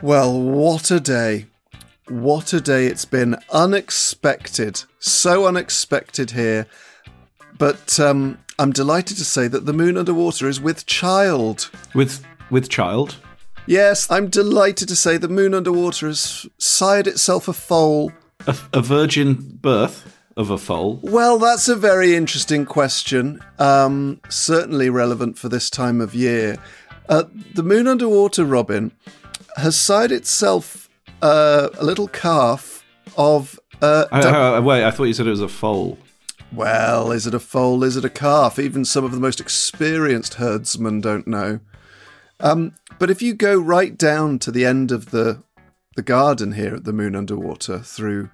Well, what a day. What a day it's been. Unexpected. So unexpected here. But I'm delighted to say that the Moon Underwater is with child. With child? Yes, I'm delighted to say the Moon Underwater has sired itself a foal. A virgin birth of a foal? Well, that's a very interesting question. Certainly relevant for this time of year. The Moon Underwater, Robin, has sired itself a little calf of... Wait, I thought you said it was a foal. Well, is it a foal? Is it a calf? Even some of the most experienced herdsmen don't know. But if you go right down to the end of the garden here at the Moon Underwater, through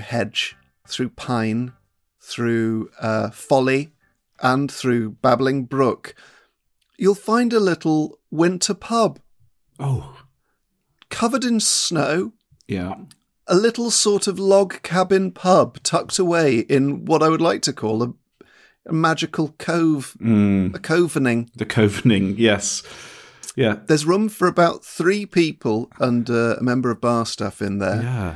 hedge, through pine, through folly, and through babbling brook, you'll find a little winter pub. Oh. Covered in snow. Yeah. A little sort of log cabin pub tucked away in what I would like to call a magical cove. Mm. A covening. The covening, yes. Yeah. There's room for about 3 people and a member of bar staff in there. Yeah.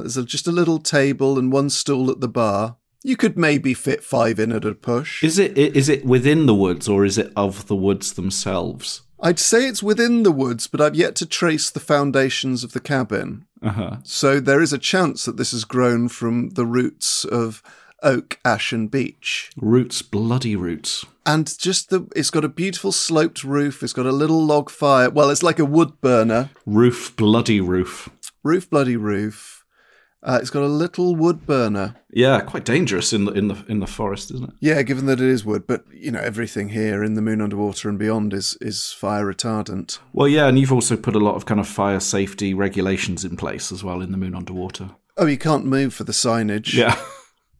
There's just a little table and 1 stool at the bar. You could maybe fit 5 in at a push. Is it within the woods or is it of the woods themselves? I'd say it's within the woods, but I've yet to trace the foundations of the cabin. Uh-huh. So there is a chance that this has grown from the roots of oak, ash and beech. Roots, bloody roots. And it's got a beautiful sloped roof. It's got a little log fire. Well, it's like a wood burner. Roof, bloody roof. Roof, bloody roof. It's got a little wood burner. Yeah, quite dangerous in the forest, isn't it? Yeah, given that it is wood, but everything here in the Moon Underwater and beyond is fire retardant. Well, yeah, and you've also put a lot of kind of fire safety regulations in place as well in the Moon Underwater. Oh, you can't move for the signage. Yeah.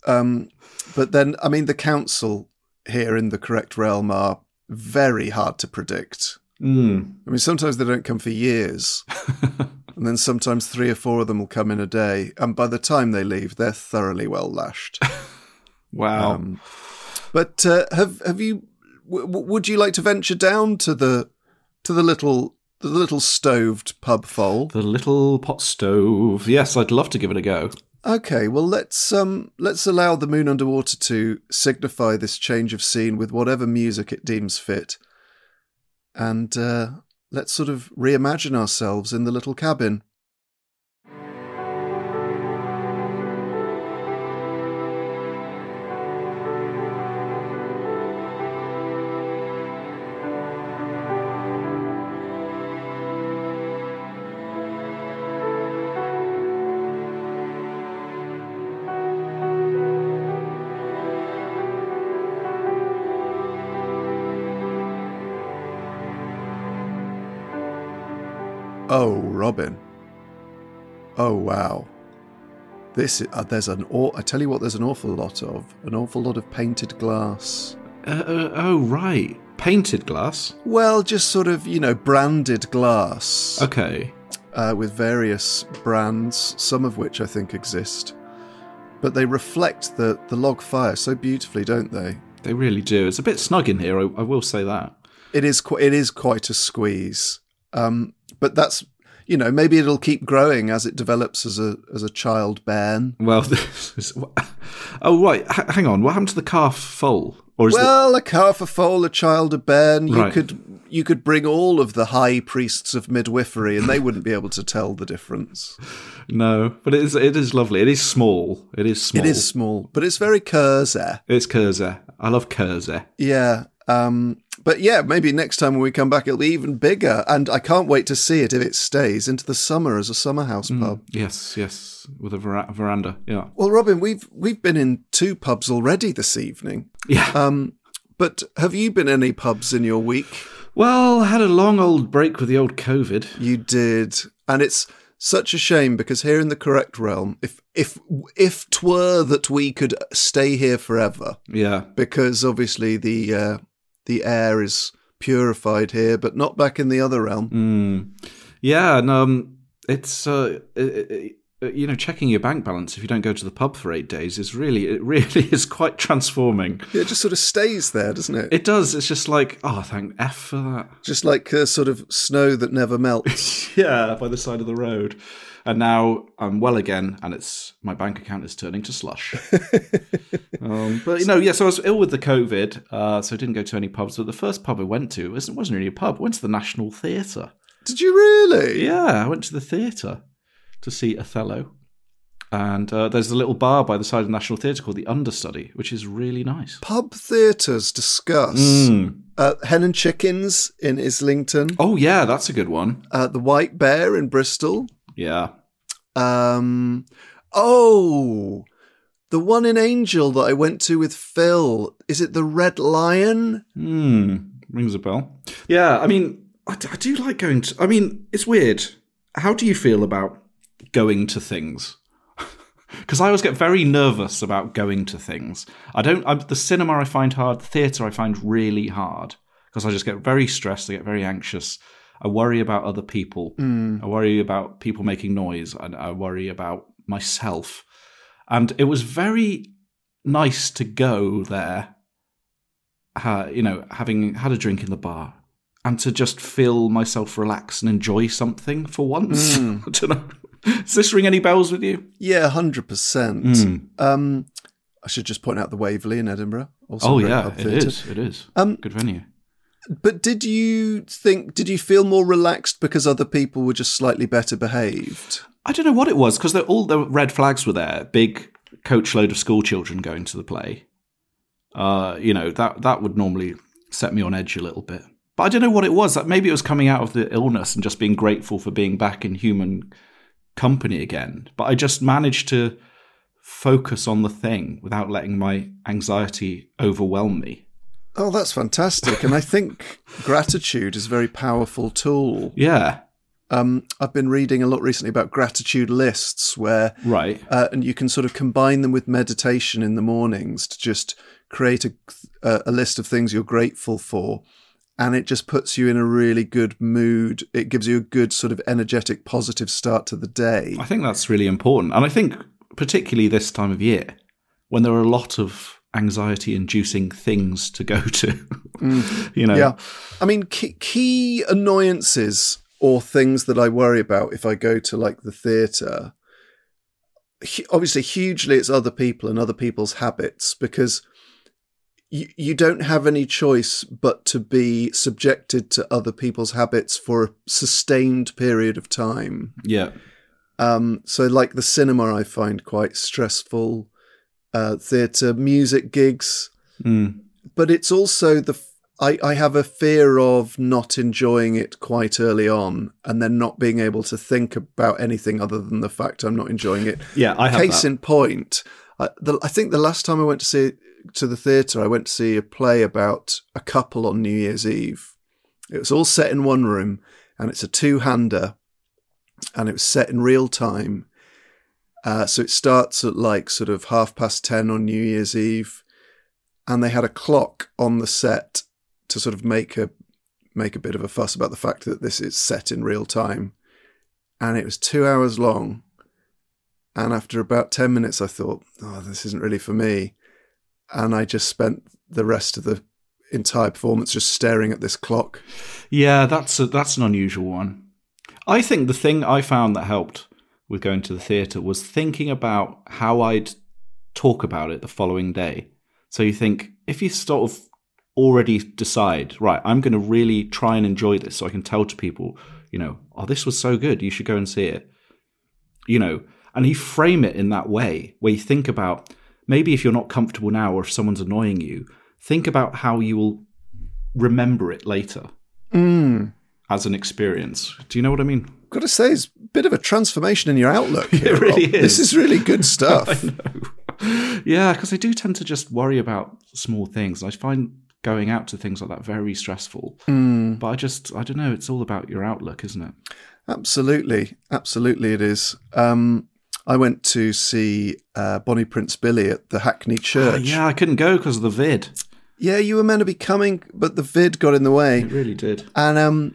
But then, the council here in the correct realm are very hard to predict. Mm. Sometimes they don't come for years. And then sometimes 3 or 4 of them will come in a day. And by the time they leave, they're thoroughly well lashed. Wow. But have you? Would you like to venture down to the little stoved pub foal? The little pot stove. Yes, I'd love to give it a go. Okay, well let's allow the Moon Underwater to signify this change of scene with whatever music it deems fit, and. Let's sort of reimagine ourselves in the little cabin. Oh, Robin. Oh, wow. This is, I tell you what, there's an awful lot of painted glass. Oh, right. Painted glass? Well, just sort of, branded glass. Okay. With various brands, some of which I think exist. But they reflect the log fire so beautifully, don't they? They really do. It's a bit snug in here, I will say that. It is quite a squeeze. But that's, you know, maybe it'll keep growing as it develops as a child bairn. Well, oh, right. Hang on. What happened to the calf foal? Or is a calf a foal, a child a bairn. Right. You could bring all of the high priests of midwifery and they wouldn't be able to tell the difference. No, but it is lovely. It is small, but it's very Cursor. It's Cursor. I love Cursor. Yeah. But yeah, maybe next time when we come back, it'll be even bigger. And I can't wait to see it if it stays into the summer as a summer house pub. Yes, yes, with a veranda. Yeah. Well, Robin, we've been in 2 pubs already this evening. Yeah. But have you been in any pubs in your week? Well, I had a long old break with the old COVID. You did, and it's such a shame because here in the correct realm, if 'twere that we could stay here forever. Yeah. Because obviously the air is purified here, but not back in the other realm. Mm. Yeah, and it's you know, checking your bank balance if you don't go to the pub for 8 days is really quite transforming. Yeah, it just sort of stays there, doesn't it? It does. It's just like, oh, thank F for that. Just like sort of snow that never melts. Yeah, by the side of the road. And now I'm well again, and my bank account is turning to slush. But, you know, yeah, so I was ill with the COVID, so I didn't go to any pubs. But the first pub I went to wasn't really a pub. I went to the National Theatre. Did you really? Yeah, I went to the theatre to see Othello. And there's a little bar by the side of the National Theatre called The Understudy, which is really nice. Pub theatres discuss. Mm. Hen and Chickens in Islington. Oh, yeah, that's a good one. The White Bear in Bristol. Yeah. The one in Angel that I went to with Phil. Is it the Red Lion? Hmm. Rings a bell. Yeah. I mean, I do like going to. I mean, it's weird. How do you feel about going to things? Because I always get very nervous about going to things. The cinema I find hard. The theatre I find really hard because I just get very stressed. I get very anxious. I worry about other people. Mm. I worry about people making noise, and I worry about myself. And it was very nice to go there, you know, having had a drink in the bar, and to just feel myself relax and enjoy something for once. Mm. I don't know. Does this ring any bells with you? Yeah, 100%. Mm. I should just point out the Waverley in Edinburgh. Also It is. Good venue. But did you feel more relaxed because other people were just slightly better behaved? I don't know what it was, because all the red flags were there. Big coach load of school children going to the play. You know, that would normally set me on edge a little bit. But I don't know what it was. Maybe it was coming out of the illness and just being grateful for being back in human company again. But I just managed to focus on the thing without letting my anxiety overwhelm me. Oh, that's fantastic. And I think gratitude is a very powerful tool. Yeah. I've been reading a lot recently about gratitude lists where... Right. And you can sort of combine them with meditation in the mornings to just create a list of things you're grateful for. And it just puts you in a really good mood. It gives you a good sort of energetic, positive start to the day. I think that's really important. And I think particularly this time of year when there are a lot of anxiety-inducing things to go to, you know. Yeah, I mean, key annoyances or things that I worry about if I go to, like, the theatre, obviously, hugely it's other people and other people's habits, because you don't have any choice but to be subjected to other people's habits for a sustained period of time. Yeah. So, like, the cinema I find quite stressful. Theatre, music gigs. Mm. But it's also I have a fear of not enjoying it quite early on and then not being able to think about anything other than the fact I'm not enjoying it. Yeah, I have Case that. In point, I think the last time I went to the theatre, I went to see a play about a couple on New Year's Eve. It was all set in one room and it's a two-hander and it was set in real time. So it starts at like sort of 10:30 on New Year's Eve, and they had a clock on the set to sort of make a bit of a fuss about the fact that this is set in real time, and it was 2 hours long. And after about 10 minutes, I thought, oh, this isn't really for me. and I just spent the rest of the entire performance just staring at this clock. Yeah, that's an unusual one. I think the thing I found that helped with going to the theatre was thinking about how I'd talk about it the following day. So you think, if you sort of already decide, right, I'm going to really try and enjoy this so I can tell to people, you know, oh, this was so good, you should go and see it. You know, and you frame it in that way, where you think about, maybe if you're not comfortable now or if someone's annoying you, think about how you will remember it later as an experience. Do you know what I mean? I've got to say, it's a bit of a transformation in your outlook here, It really Rob. Is. This is really good stuff. I know. Yeah, because I do tend to just worry about small things. I find going out to things like that very stressful. But I don't know, it's all about your outlook, isn't it? Absolutely. Absolutely it is. I went to see Bonnie Prince Billy at the Hackney Church. Yeah, I couldn't go because of the vid. Yeah, you were meant to be coming, but the vid got in the way. It really did. And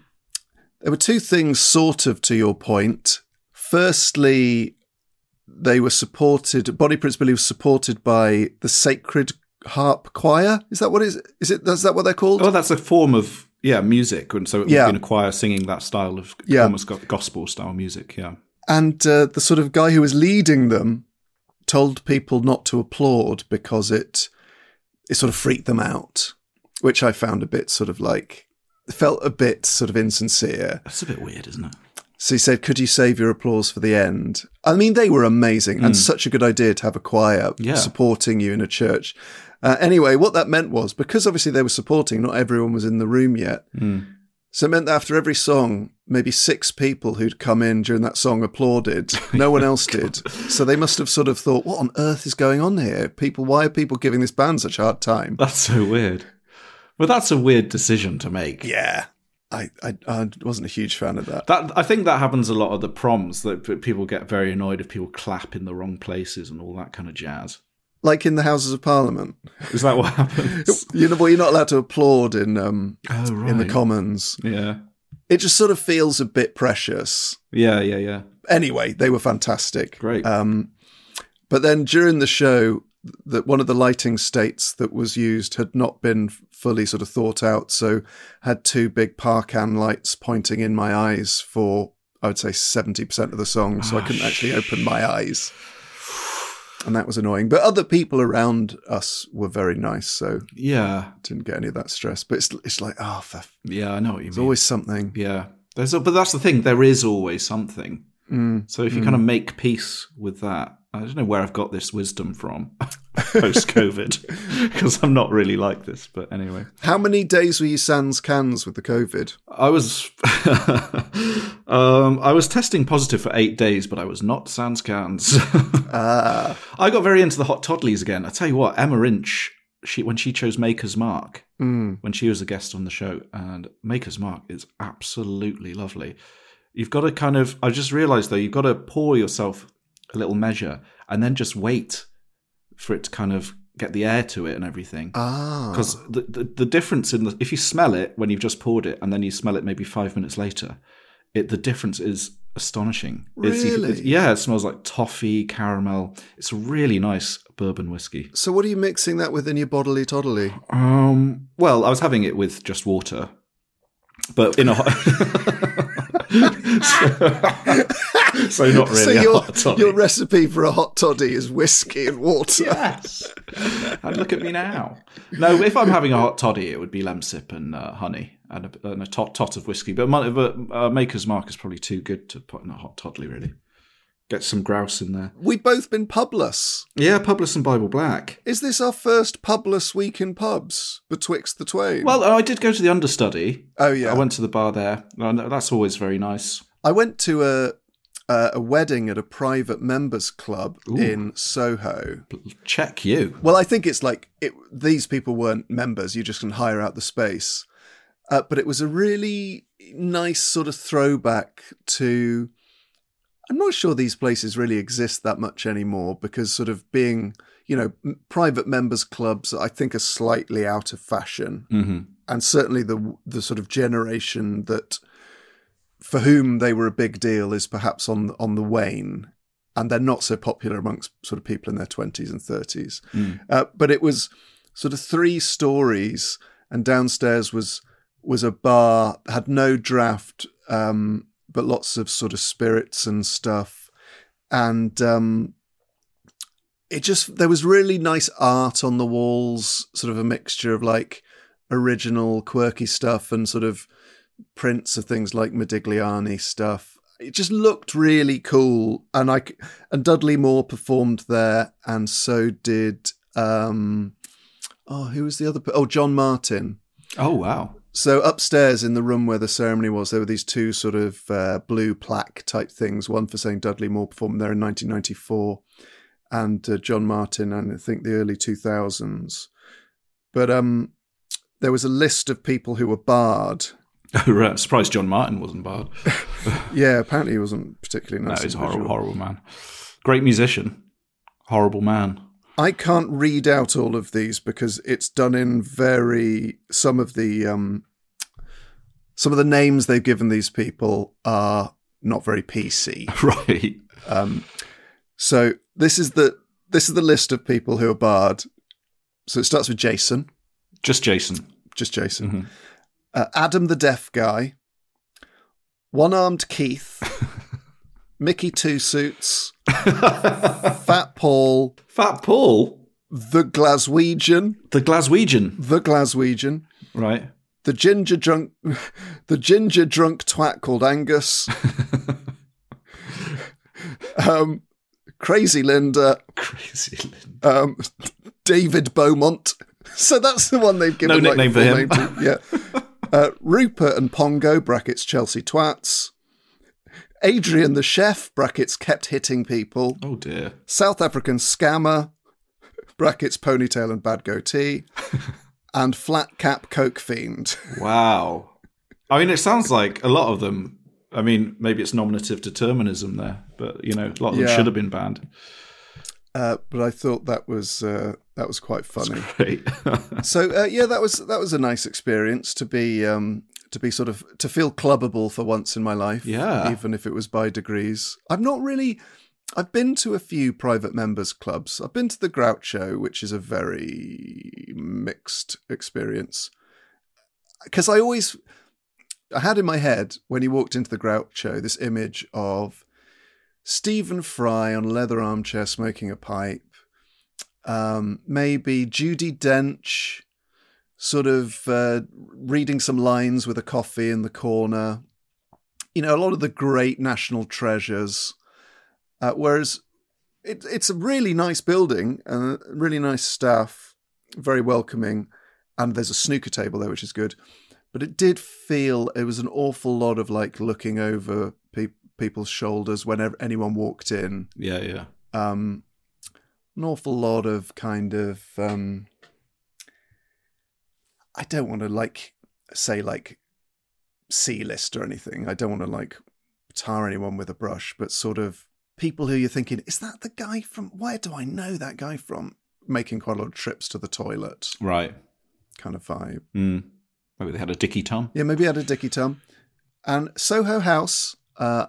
there were two things sort of to your point. Firstly, Bonnie Prince Billy was supported by the Sacred Harp Choir. Is that what it is? Is that what they're called? Oh, that's a form of music. And so it would be in a choir singing that style of almost gospel style music. Yeah. And the sort of guy who was leading them told people not to applaud because it sort of freaked them out, which I found a bit sort of like, felt a bit sort of insincere. That's a bit weird, isn't it? So he said, could you save your applause for the end? I mean, they were amazing and such a good idea to have a choir supporting you in a church. Anyway, what that meant was, because obviously they were supporting, not everyone was in the room yet. So it meant that after every song, maybe six people who'd come in during that song applauded. No one else did. So they must have sort of thought, what on earth is going on here? Why are people giving this band such a hard time? That's so weird. Well, that's a weird decision to make. Yeah. I wasn't a huge fan of that. I think that happens a lot at the proms, that people get very annoyed if people clap in the wrong places and all that kind of jazz. Like in the Houses of Parliament. Is that what happens? You're not allowed to applaud in the Commons. Yeah. It just sort of feels a bit precious. Yeah. Anyway, they were fantastic. Great. But then during the show, that one of the lighting states that was used had not been fully sort of thought out, so had two big Parkan lights pointing in my eyes for, I would say, 70% of the song, so I couldn't actually open my eyes. And that was annoying. But other people around us were very nice, so didn't get any of that stress. But it's like, I know what you mean. There's always something. Yeah. But that's the thing. There is always something. So if you kind of make peace with that, I don't know where I've got this wisdom from post-COVID, because I'm not really like this. But anyway. How many days were you sans cans with the COVID? I was testing positive for 8 days, but I was not sans cans. I got very into the hot toddlies again. I tell you what, Emma Rinch, when she chose Maker's Mark, when she was a guest on the show, and Maker's Mark is absolutely lovely. You've got to I just realised though, you've got to pour yourself a little measure and then just wait for it to kind of get the air to it and everything. Because the difference if you smell it when you've just poured it and then you smell it maybe 5 minutes later, the difference is astonishing. Really? It smells like toffee, caramel. It's a really nice bourbon whiskey. So what are you mixing that with in your bodily toddly? Well, I was having it with just water, but in a hot... so not really. So a hot toddy. Your recipe for a hot toddy is whiskey and water. Yes. And look at me now. No, if I'm having a hot toddy, it would be lemsip and honey and a tot of whiskey. But Maker's Mark is probably too good to put in a hot toddly. Really, get some grouse in there. We've both been publess. Yeah, publess and Bible Black. Is this our first publess week in pubs betwixt the twain? Well, I did go to the understudy. Oh yeah, I went to the bar there. That's always very nice. I went to a wedding at a private members club in Soho. Check you. Well, I think it's like these people weren't members. You just can hire out the space. But it was a really nice sort of throwback to... I'm not sure these places really exist that much anymore because sort of being, private members clubs, I think are slightly out of fashion. Mm-hmm. And certainly the sort of generation that... for whom they were a big deal is perhaps on the wane. and they're not so popular amongst sort of people in their 20s and 30s. But it was sort of three stories, and downstairs was a bar, had no draft, but lots of sort of spirits and stuff. And it just, there was really nice art on the walls, sort of a mixture of like original quirky stuff and sort of prints of things like Modigliani stuff. It just looked really cool. And and Dudley Moore performed there, and so did, who was the other? John Martyn. Oh, wow. So upstairs in the room where the ceremony was, there were these two sort of blue plaque type things, one for saying Dudley Moore performed there in 1994 and John Martyn, and I think the early 2000s. But there was a list of people who were barred. Oh, right. I'm surprised John Martyn wasn't barred. Yeah, apparently he wasn't particularly nice. No, he's a horrible man. Great musician. Horrible man. I can't read out all of these because it's done in some of the names they've given these people are not very PC. Right. So this is the list of people who are barred. So it starts with Jason. Just Jason. Mm-hmm. Adam the Deaf Guy, One-Armed Keith, Mickey Two Suits, Fat Paul, The Glaswegian, right? The ginger drunk twat called Angus, Crazy Linda, David Beaumont. So that's the one they've given. No nickname for him. Yeah. Rupert and Pongo, brackets Chelsea Twats. Adrian the Chef, brackets kept hitting people. Oh dear. South African Scammer, brackets ponytail and bad goatee. And Flat Cap Coke Fiend. Wow. I mean, it sounds like a lot of them, I mean, maybe it's nominative determinism there, but, you know, a lot of them should have been banned. But I thought that was quite funny. Great. So that was a nice experience to be sort of to feel clubbable for once in my life. Yeah. Even if it was by degrees. I've been to a few private members clubs. I've been to the Groucho, which is a very mixed experience. Because I had in my head when he walked into the Groucho this image of Stephen Fry on a leather armchair smoking a pipe. Maybe Judi Dench sort of reading some lines with a coffee in the corner. You know, a lot of the great national treasures. Whereas it's a really nice building and really nice staff, very welcoming. And there's a snooker table there, which is good. But it did feel it was an awful lot of like looking over people's shoulders whenever anyone walked in. Yeah, yeah. An awful lot of kind of, I don't want to like say like C-list or anything. I don't want to like tar anyone with a brush, but sort of people who you're thinking, is that the guy from, where do I know that guy from? Making quite a lot of trips to the toilet. Right. Kind of vibe. Mm. Maybe they had a dicky tum. Yeah, maybe had a dicky tum. And Soho House, I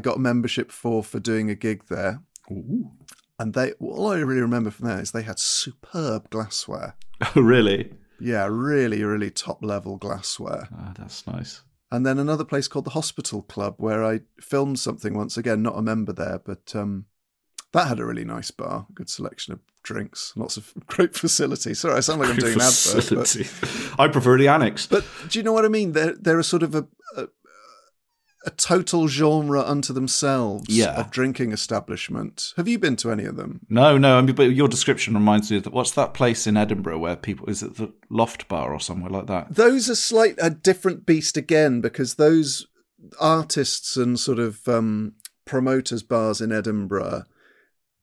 got a membership for doing a gig there. Ooh. And all I really remember from there is they had superb glassware. Oh, really? Yeah, really, really top-level glassware. Ah, that's nice. And then another place called the Hospital Club, where I filmed something once again, not a member there, but that had a really nice bar, good selection of drinks, lots of great facilities. Sorry, I sound like I'm doing an advert. I prefer the annex. But do you know what I mean? They're a sort of a total genre unto themselves of drinking establishment. Have you been to any of them? No. I mean, but your description reminds me of what's that place in Edinburgh where people, is it the Loft Bar or somewhere like that? Those are a different beast again, because those artists and sort of promoters bars in Edinburgh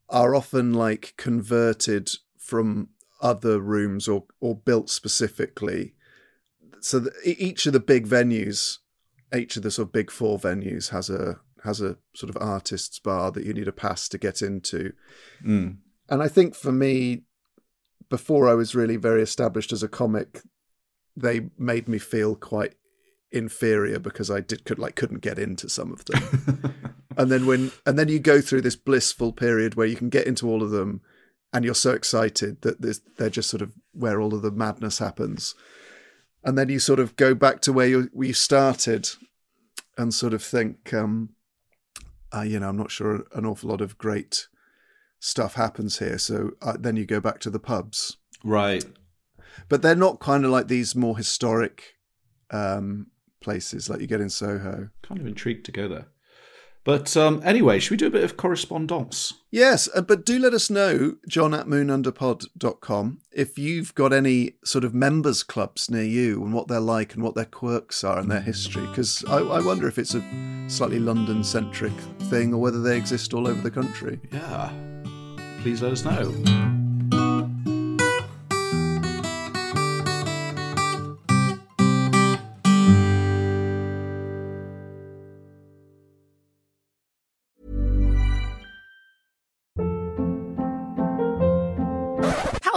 are often like converted from other rooms or built specifically. So each of the big venues, each of the sort of big four venues has a sort of artist's bar that you need a pass to get into. Mm. And I think for me, before I was really very established as a comic, they made me feel quite inferior because I couldn't get into some of them. and then you go through this blissful period where you can get into all of them and you're so excited that they're just sort of where all of the madness happens. And then you sort of go back to where you started and sort of think, I'm not sure an awful lot of great stuff happens here. So then you go back to the pubs. Right. But they're not kind of like these more historic places like you get in Soho. Kind of intrigued to go there. But anyway, should we do a bit of correspondence? Yes, but do let us know, john@moonunderpod.com, if you've got any sort of members clubs near you and what they're like and what their quirks are and their history, because I wonder if it's a slightly London-centric thing or whether they exist all over the country. Yeah, please let us know.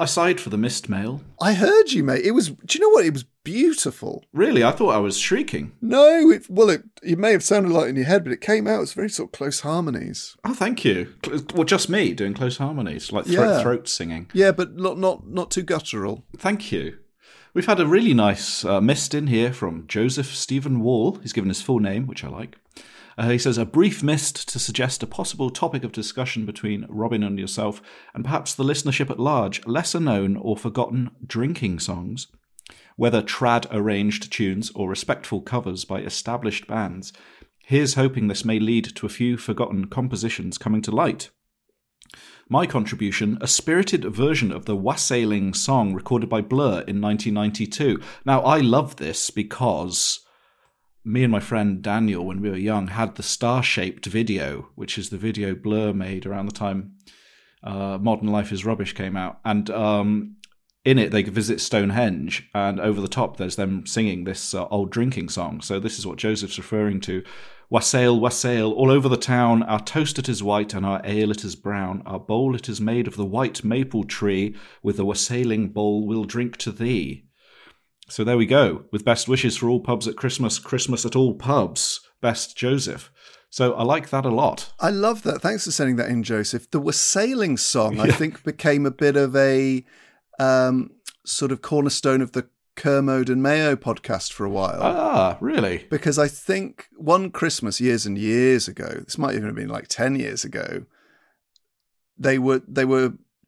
Aside for the missed mail. I heard you, mate. It was, do you know what? It was beautiful. Really? I thought I was shrieking. No, it may have sounded like in your head, but it came out as very sort of close harmonies. Oh, thank you. Well, just me doing close harmonies, like throat singing. Yeah, but not too guttural. Thank you. We've had a really nice missed in here from Joseph Stephen Wall. He's given his full name, which I like. He says, a brief mist to suggest a possible topic of discussion between Robin and yourself and perhaps the listenership at large, lesser known or forgotten drinking songs, whether trad-arranged tunes or respectful covers by established bands. Here's hoping this may lead to a few forgotten compositions coming to light. My contribution, a spirited version of the wassailing song recorded by Blur in 1992. Now, I love this because me and my friend Daniel, when we were young, had the star-shaped video, which is the video Blur made around the time Modern Life is Rubbish came out. And in it, they visit Stonehenge, and over the top, there's them singing this old drinking song. So this is what Joseph's referring to. Wassail, wassail, all over the town. Our toast it is white and our ale it is brown. Our bowl it is made of the white maple tree. With the wassailing bowl we'll drink to thee. So there we go, with best wishes for all pubs at Christmas, Christmas at all pubs, best Joseph. So I like that a lot. I love that. Thanks for sending that in, Joseph. The wassailing song, yeah. I think, became a bit of a sort of cornerstone of the Kermode and Mayo podcast for a while. Ah, really? Because I think one Christmas years and years ago, this might even have been like 10 years ago, they were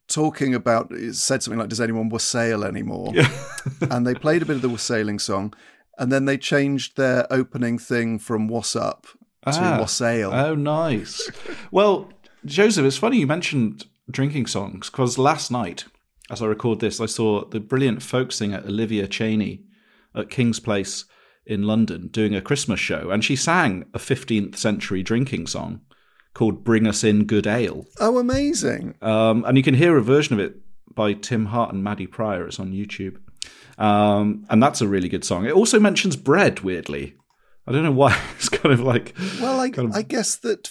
talking about, it said something like, does anyone wassail anymore? Yeah. And they played a bit of the wassailing song, and then they changed their opening thing from what's up to wassail. Oh, nice. Well, Joseph, it's funny you mentioned drinking songs, because last night, as I record this, I saw the brilliant folk singer Olivia Chaney at King's Place in London doing a Christmas show, and she sang a 15th century drinking song called Bring Us In Good Ale. Oh, amazing. And you can hear a version of it by Tim Hart and Maddie Pryor. It's on YouTube. And that's a really good song. It also mentions bread, weirdly. I don't know why. It's kind of like... Well, I guess that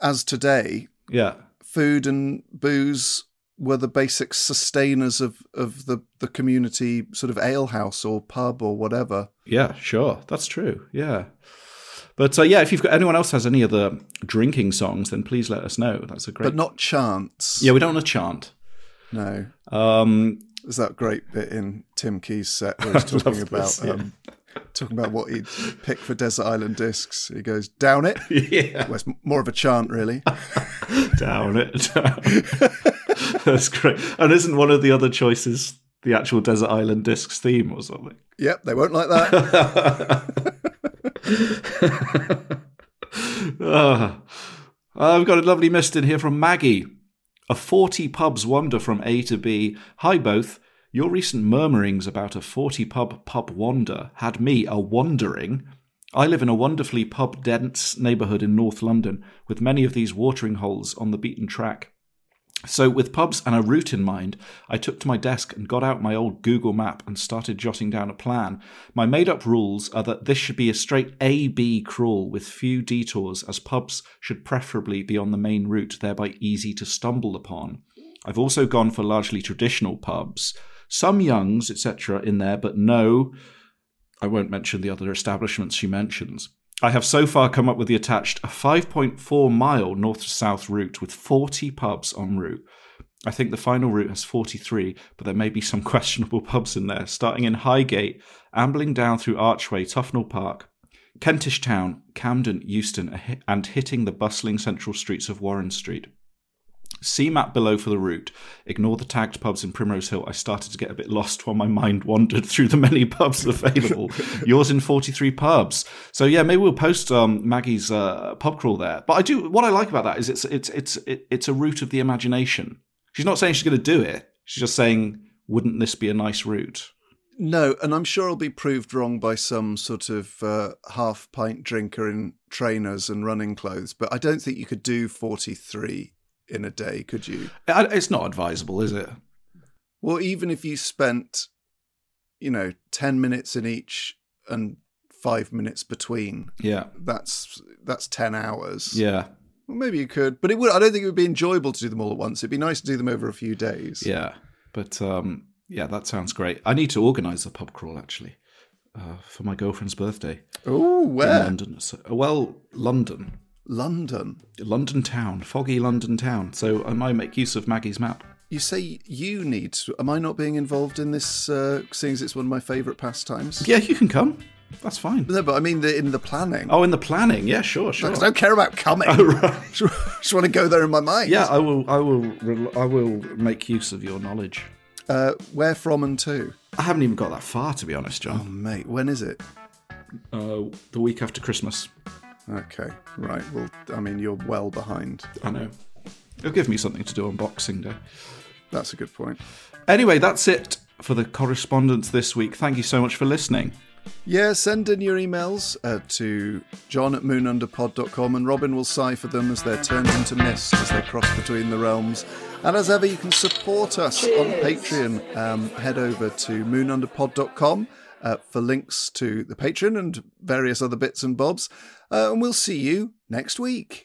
as today, yeah, food and booze were the basic sustainers of the community sort of alehouse or pub or whatever. Yeah, sure. That's true. Yeah. But if you've got anyone else has any other drinking songs, then please let us know. That's a great. But not chants. Yeah, we don't want to chant. No. There's that great bit in Tim Key's set where he's talking about talking about what he'd pick for Desert Island Discs. He goes, down it. Yeah. Well, it's more of a chant, really. Down it. Down. That's great. And isn't one of the other choices the actual Desert Island Discs theme or something? Yep, they won't like that. I've got a lovely message in here from Maggie. A 40 pubs wander from A to B. Hi, both. Your recent murmurings about a 40 pub wander had me a-wandering. I live in a wonderfully pub-dense neighbourhood in North London, with many of these watering holes on the beaten track. So, with pubs and a route in mind, I took to my desk and got out my old Google map and started jotting down a plan. My made-up rules are that this should be a straight A-B crawl with few detours, as pubs should preferably be on the main route, thereby easy to stumble upon. I've also gone for largely traditional pubs. Some Youngs, etc. in there, but no, I won't mention the other establishments she mentions. I have so far come up with the attached 5.4-mile north-to-south route with 40 pubs en route. I think the final route has 43, but there may be some questionable pubs in there, starting in Highgate, ambling down through Archway, Tufnell Park, Kentish Town, Camden, Euston, and hitting the bustling central streets of Warren Street. See map below for the route. Ignore the tagged pubs in Primrose Hill. I started to get a bit lost while my mind wandered through the many pubs available. Yours in 43 pubs. So yeah, maybe we'll post Maggie's pub crawl there. But I do what I like about that is it's a route of the imagination. She's not saying she's going to do it. She's just saying, wouldn't this be a nice route? No, and I'm sure I'll be proved wrong by some sort of half-pint drinker in trainers and running clothes. But I don't think you could do 43 in a day, could you? It's not advisable, is it? Well, even if you spent, 10 minutes in each and 5 minutes between, yeah, that's 10 hours. Yeah, well, maybe you could, but I don't think it would be enjoyable to do them all at once. It'd be nice to do them over a few days. Yeah, but yeah, that sounds great. I need to organise a pub crawl actually for my girlfriend's birthday. Oh, where? In London. So, well, London. London town, foggy London town. So I might make use of Maggie's map. You say you need to. Am I not being involved in this, seeing as it's one of my favourite pastimes? Yeah, you can come. That's fine. No, but I mean in the planning. Oh, in the planning. Yeah, sure. No, I don't care about coming. Oh, right. Just want to go there in my mind. Yeah, I will make use of your knowledge. Where from and to? I haven't even got that far, to be honest, John. Oh, mate, when is it? The week after Christmas. Okay, right. Well, I mean, you're well behind. I know. It'll give me something to do on Boxing Day. That's a good point. Anyway, that's it for the correspondence this week. Thank you so much for listening. Yeah, send in your emails to john@moonunderpod.com and Robin will cipher them as they're turned into mist as they cross between the realms. And as ever, you can support us on Patreon. Head over to moonunderpod.com. For links to the Patreon and various other bits and bobs. And we'll see you next week.